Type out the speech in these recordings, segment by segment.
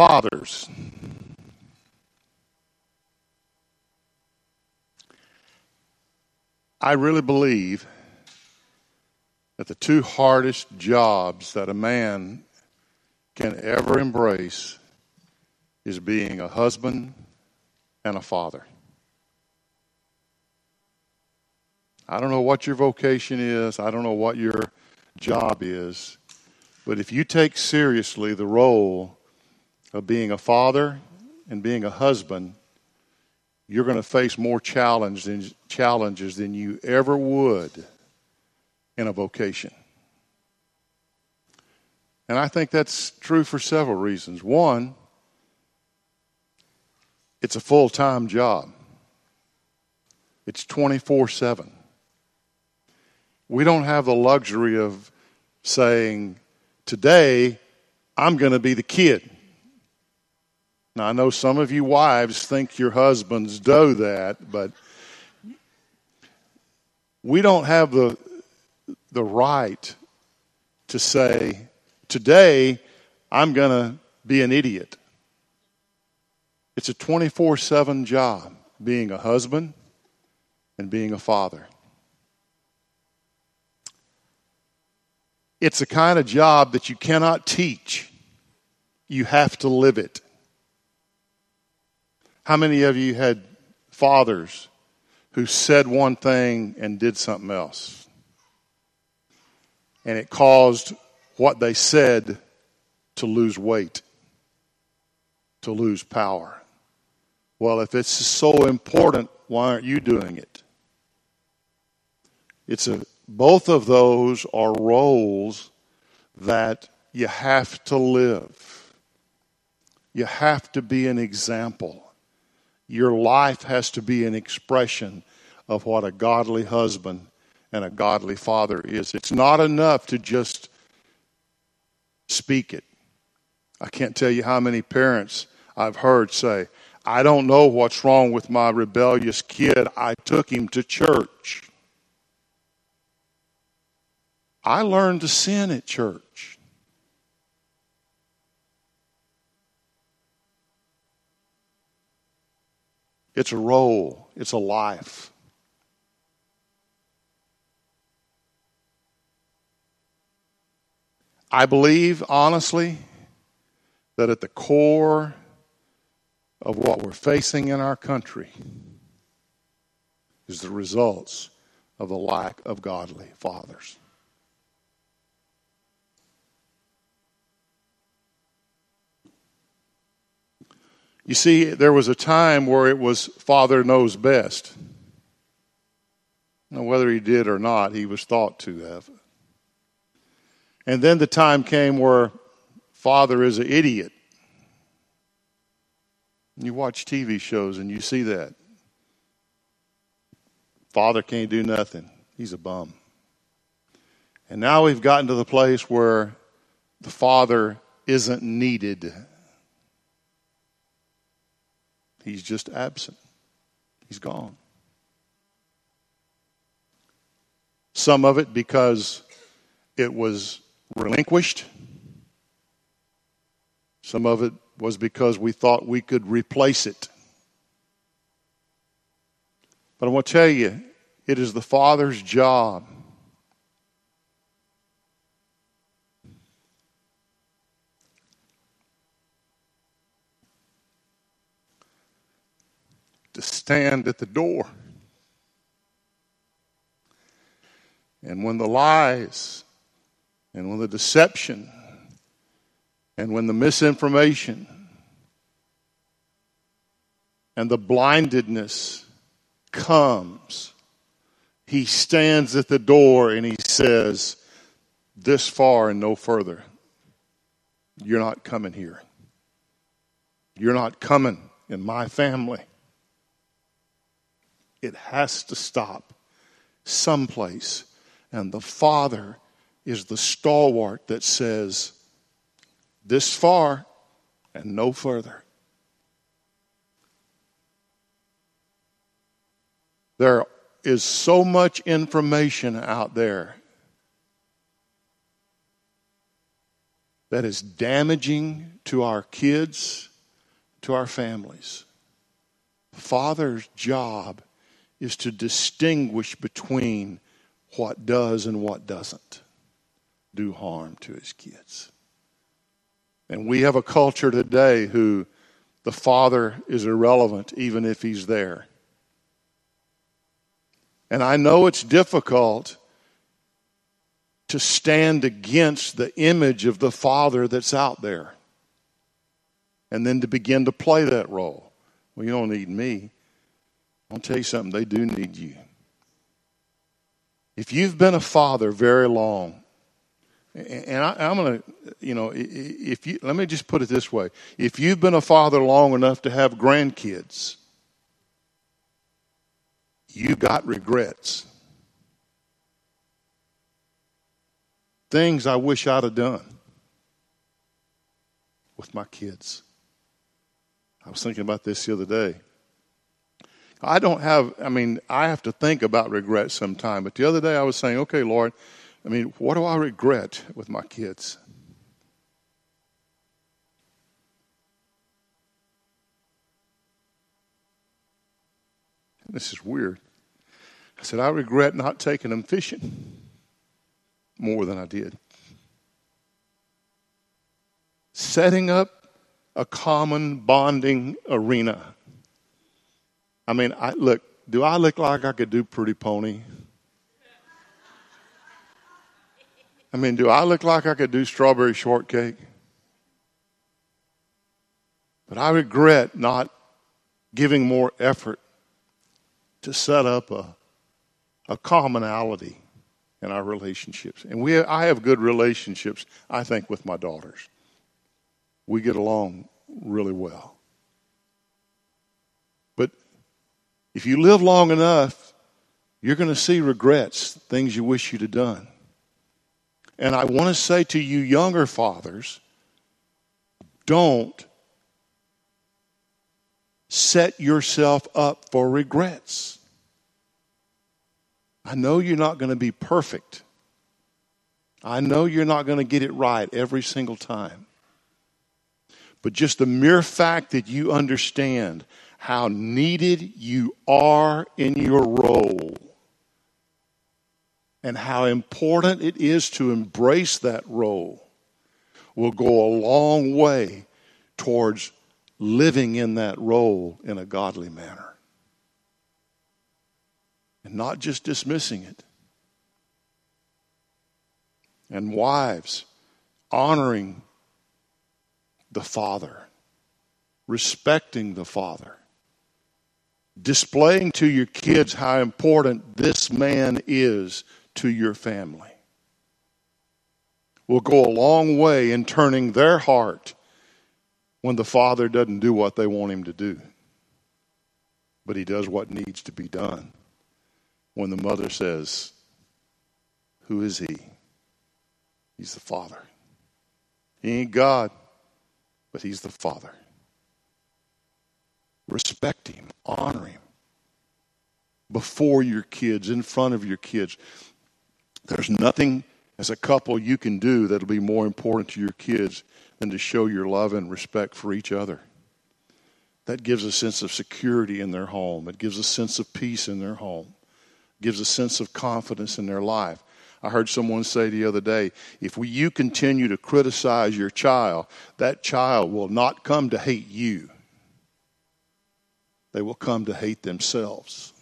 fathers. I really believe that the two hardest jobs that a man can ever embrace is being a husband and a father. I don't know what your vocation is. I don't know what your job is. But if you take seriously the role of being a father and being a husband, you're going to face more challenges than you ever would in a vocation. And I think that's true for several reasons. One, it's a full-time job. It's 24/7. We don't have the luxury of saying, today, I'm going to be the kid. Now, I know some of you wives think your husbands do that, but we don't have the right to say, today, I'm going to be an idiot. It's a 24/7 job, being a husband and being a father. It's a kind of job that you cannot teach. You have to live it. How many of you had fathers who said one thing and did something else? And it caused what they said to lose weight, to lose power. Well, if it's so important, why aren't you doing it? Both of those are roles that you have to live. You have to be an example. Your life has to be an expression of what a godly husband and a godly father is. It's not enough to just speak it. I can't tell you how many parents I've heard say, I don't know what's wrong with my rebellious kid. I took him to church. I learned to sin at church. It's a role. It's a life. I believe, honestly, that at the core of what we're facing in our country is the results of the lack of godly fathers. You see, there was a time where it was father knows best. Now, whether he did or not, he was thought to have. And then the time came where father is an idiot. You watch TV shows and you see that. Father can't do nothing. He's a bum. And now we've gotten to the place where the father isn't needed. He's just absent. He's gone. Some of it because it was relinquished. Some of it was because we thought we could replace it. But I want to tell you, it is the father's job to stand at the door. And when the lies, and when the deception, and when the misinformation, and the blindedness comes, he stands at the door and he says, this far and no further. You're not coming here. You're not coming in my family. It has to stop someplace. And the father is the stalwart that says, this far and no further. There is so much information out there that is damaging to our kids, to our families. Father's job is to distinguish between what does and what doesn't do harm to his kids. And we have a culture today who the father is irrelevant even if he's there. And I know it's difficult to stand against the image of the father that's out there and then to begin to play that role. Well, you don't need me. I'll tell you something, they do need you. If you've been a father very long, and I'm going to, let me just put it this way. If you've been a father long enough to have grandkids, you got regrets. Things I wish I'd have done with my kids. I was thinking about this the other day. I have to think about regret sometime. But the other day I was saying, okay, Lord, what do I regret with my kids? This is weird. I said, I regret not taking them fishing more than I did. Setting up a common bonding arena. Do I look like I could do Pretty Pony? Do I look like I could do Strawberry Shortcake? But I regret not giving more effort to set up a commonality in our relationships. And I have good relationships, I think, with my daughters. We get along really well. But if you live long enough, you're going to see regrets, things you wish you'd have done. And I want to say to you younger fathers, don't set yourself up for regrets. I know you're not going to be perfect. I know you're not going to get it right every single time. But just the mere fact that you understand how needed you are in your role and how important it is to embrace that role will go a long way towards living in that role in a godly manner. And not just dismissing it. And wives, honoring the father, respecting the father, displaying to your kids how important this man is to your family will go a long way in turning their heart when the father doesn't do what they want him to do, but he does what needs to be done. When the mother says, who is he? He's the father. He ain't God, but he's the father. Respect him, honor him before your kids, in front of your kids. There's nothing as a couple you can do that'll be more important to your kids than to show your love and respect for each other. That gives a sense of security in their home. It gives a sense of peace in their home. It gives a sense of confidence in their life. I heard someone say the other day, if you continue to criticize your child, that child will not come to hate you. They will come to hate themselves.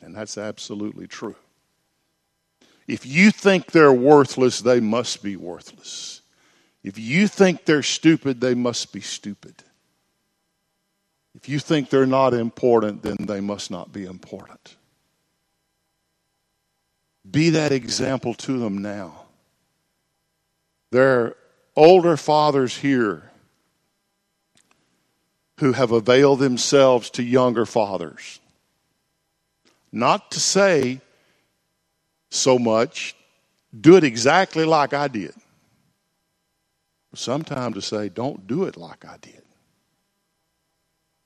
And that's absolutely true. If you think they're worthless, they must be worthless. If you think they're stupid, they must be stupid. If you think they're not important, then they must not be important. Be that example to them now. There are older fathers here who have availed themselves to younger fathers. Not to say so much, do it exactly like I did. Sometimes to say, don't do it like I did.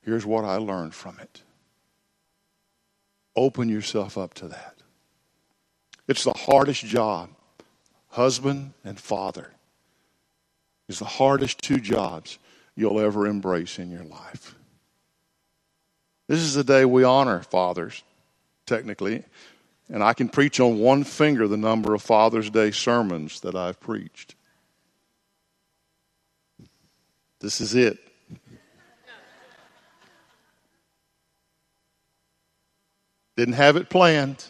Here's what I learned from it. Open yourself up to that. It's the hardest job Husband and father is the hardest two jobs you'll ever embrace in your life. This is the day we honor fathers, technically. And I can preach on one finger the number of Father's Day sermons that I've preached. This is it. Didn't have it planned,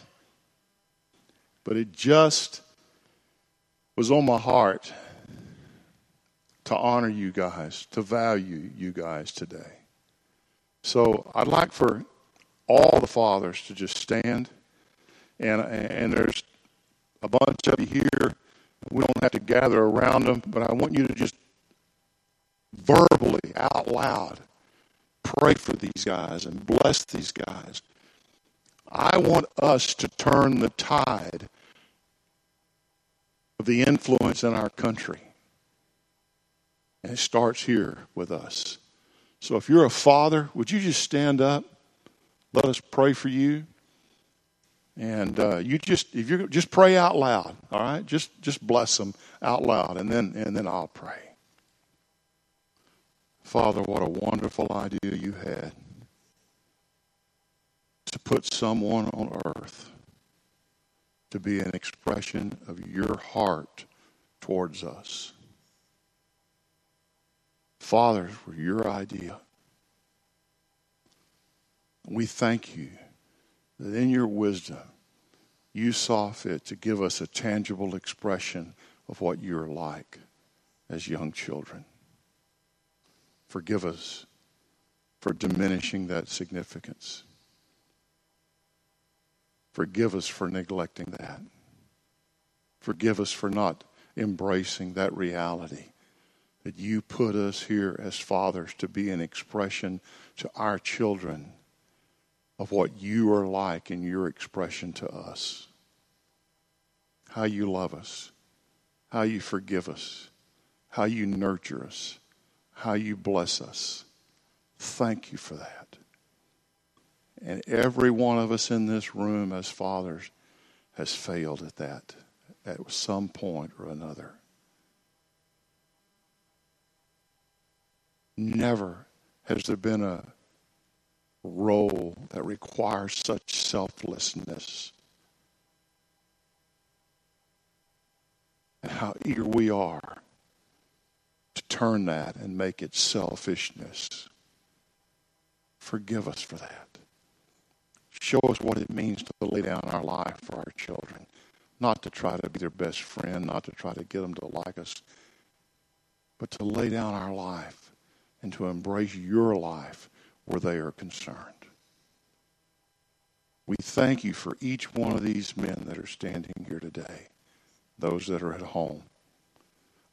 but it just was on my heart to honor you guys, to value you guys today. So I'd like for all the fathers to just stand. And there's a bunch of you here. We don't have to gather around them, but I want you to just verbally, out loud, pray for these guys and bless these guys. I want us to turn the tide of the influence in our country. And it starts here with us. So if you're a father, would you just stand up? Let us pray for you. And if you just pray out loud, all right? Just bless them out loud, and then I'll pray. Father, what a wonderful idea you had to put someone on earth to be an expression of your heart towards us. Fathers were your idea. We thank you that in your wisdom, you saw fit to give us a tangible expression of what you're like as young children. Forgive us for diminishing that significance. Forgive us for neglecting that. Forgive us for not embracing that reality that you put us here as fathers to be an expression to our children of what you are like in your expression to us. How you love us. How you forgive us. How you nurture us. How you bless us. Thank you for that. And every one of us in this room as fathers has failed at that at some point or another. Never has there been a role that requires such selflessness. And how eager we are to turn that and make it selfishness. Forgive us for that. Show us what it means to lay down our life for our children. Not to try to be their best friend, not to try to get them to like us, but to lay down our life and to embrace your life where they are concerned. We thank you for each one of these men that are standing here today, those that are at home.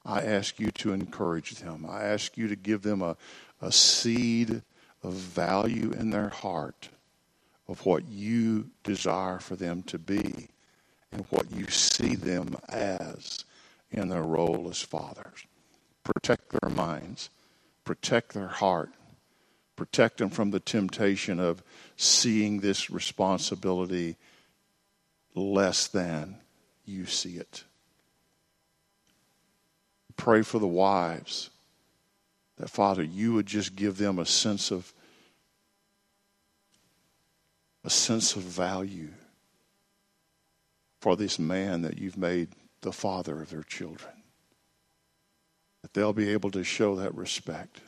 I ask you to encourage them. I ask you to give them a seed of value in their heart of what you desire for them to be and what you see them as in their role as fathers. Protect their minds. Protect their heart. Protect them from the temptation of seeing this responsibility less than you see it. Pray for the wives that, Father, you would just give them a sense of value for this man that you've made the father of their children. That they'll be able to show that respect.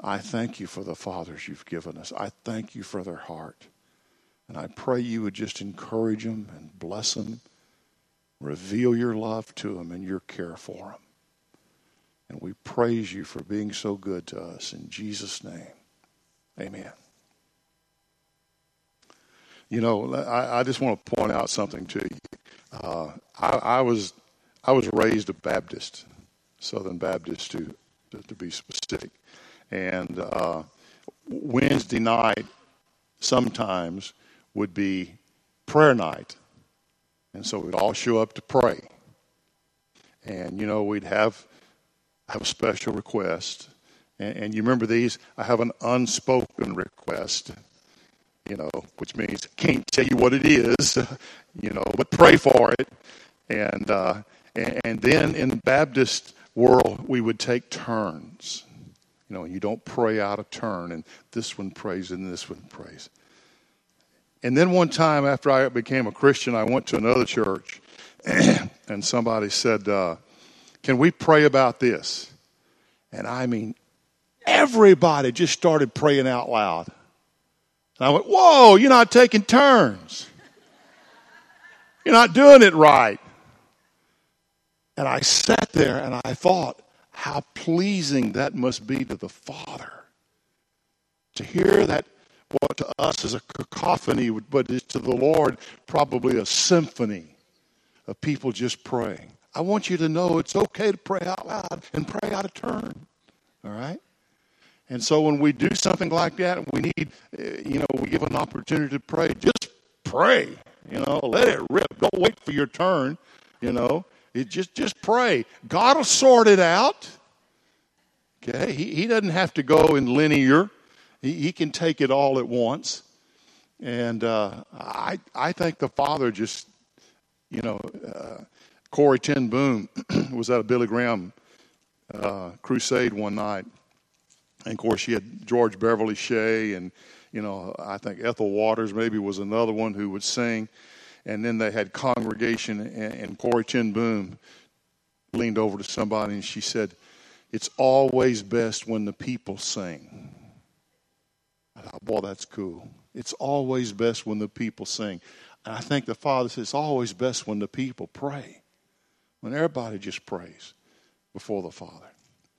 I thank you for the fathers you've given us. I thank you for their heart. And I pray you would just encourage them and bless them. Reveal your love to them and your care for them. And we praise you for being so good to us. In Jesus' name, amen. You know, I just want to point out something to you. I was raised a Baptist, Southern Baptist to be specific. And Wednesday night sometimes would be prayer night. And so we'd all show up to pray. And, you know, we'd have a special request. And you remember these? I have an unspoken request, you know, which means can't tell you what it is, you know, but pray for it. And then in the Baptist world, we would take turns. You know, you don't pray out of turn, and this one prays and this one prays. And then one time after I became a Christian, I went to another church, and somebody said, can we pray about this? And I mean, everybody just started praying out loud. And I went, whoa, you're not taking turns. You're not doing it right. And I sat there and I thought, how pleasing that must be to the Father. To hear that, what to us is a cacophony, but to the Lord, probably a symphony of people just praying. I want you to know it's okay to pray out loud and pray out of turn. All right? And so when we do something like that, we need, we give an opportunity to pray. Just pray, let it rip. Don't wait for your turn, It just pray. God will sort it out. Okay, he doesn't have to go in linear. He can take it all at once. And I think the Father just, Corrie Ten Boom was at a Billy Graham crusade one night. And, of course, she had George Beverly Shea and, I think Ethel Waters maybe was another one who would sing. And then they had congregation, and Corrie Ten Boom leaned over to somebody, and she said, it's always best when the people sing. I thought, boy, that's cool. It's always best when the people sing. And I think the Father says, it's always best when the people pray, when everybody just prays before the Father.